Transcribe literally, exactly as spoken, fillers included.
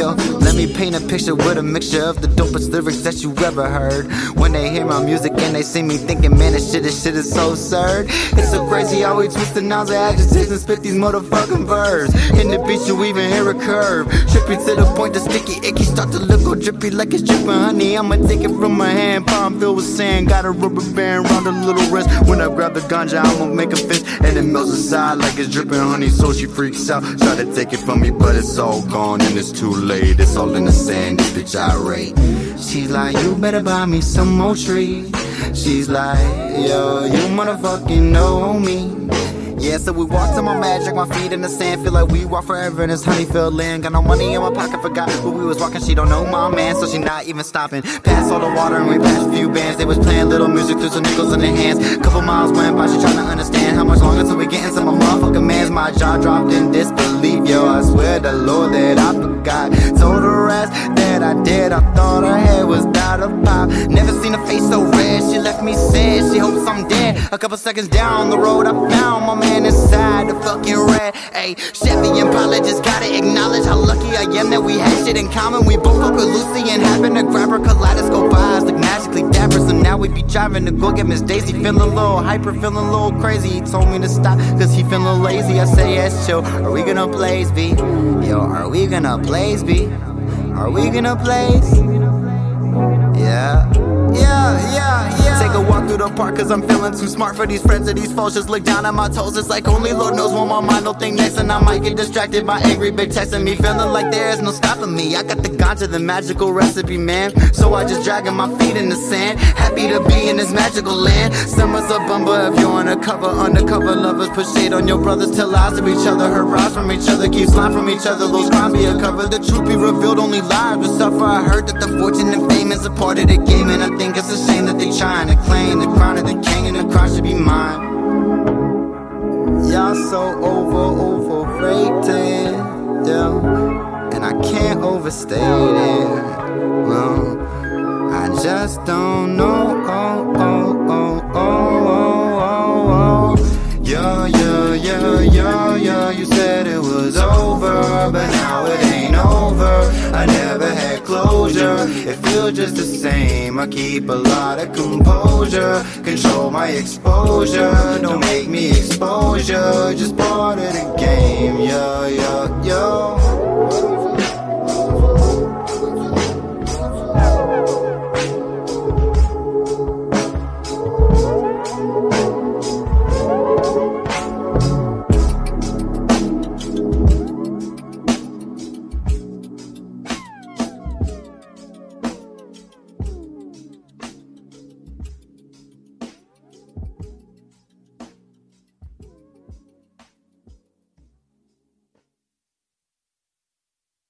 yo. Let me paint a picture with a mixture of the dopest lyrics that you ever heard. When they hear my music and they see me thinking, man, this shit, this shit is so absurd. It's so crazy how we twist the nouns and adjectives and spit these motherfucking verbs. In the beat you even hear a curve, trippy to the point, the sticky icky start to look all drippy like it's dripping honey. I'ma take it from my hand, palm filled with sand, got a rubber band round her little wrist. When I grab the ganja, I'ma make a fist, and it melts inside like it's dripping honey. So she freaks out, try to take it from me, but it's all gone and it's too late. It's all in the sand, this bitch irate. She's like, you better buy me some more tree. She's like, yo, you motherfucking know me. Yeah, so we walked to my magic, my feet in the sand, feel like we walk forever in this Honeyville land. Got no money in my pocket, forgot who we was walking, she don't know my man, so she not even stopping. Past all the water and we passed a few bands, they was playing little music through some nickels in their hands. Couple miles went by, she trying to understand how much longer till we get into my motherfucking man's. My jaw dropped in disbelief, yo, I swear to Lord that I forgot. Told her ass that I did, I thought her head was out of pop. Never seen her face so red, she left me sad, she hopes I'm dead. A couple seconds down the road, I found my man inside the fucking red. Ayy, Chevy and Pilot, just gotta acknowledge how lucky I am that we had shit in common. We both fuck with Lucy and happened to grab her kaleidoscope eyes, like magically dapper. So now we be driving to go get Miss Daisy. Feeling a little hyper, feeling a little crazy. He told me to stop, cause he feeling lazy. I say, yes, yo, are we gonna blaze B? Yo, are we gonna blaze B? Are we gonna blaze? Yeah, yeah, yeah, yeah. Take a walk through the park cause I'm feeling too smart for these friends of these folks. Just look down at my toes, it's like only Lord knows what my mind will think next. And I might get distracted by angry bitch texting me, feeling like there is no stopping me. I got the ganja, the magical recipe, man, so I just dragging my feet in the sand. Happy to be in this magical land. Summer's a bummer if you're undercover. Undercover lovers put shade on your brothers, tell lies to each other, hurt lies from each other, keep lying from each other. Those crimes be uncovered, the truth be revealed, only lies will suffer. I heard that the fortune and fame is a part of the game, and I think it's a shame that they trying to claim the crown of the king, and the crown should be mine. Y'all so over overrated, yeah, and I can't overstate it. No, I just don't know. Oh, oh, oh, oh, oh, oh. Yeah, yeah, yeah, yeah, yeah. You said it was over, but now it ain't over. I never had closure, it feels just the same. I keep a lot of composure, control my exposure, don't make me exposure, just part of the game, yo, yo, yo.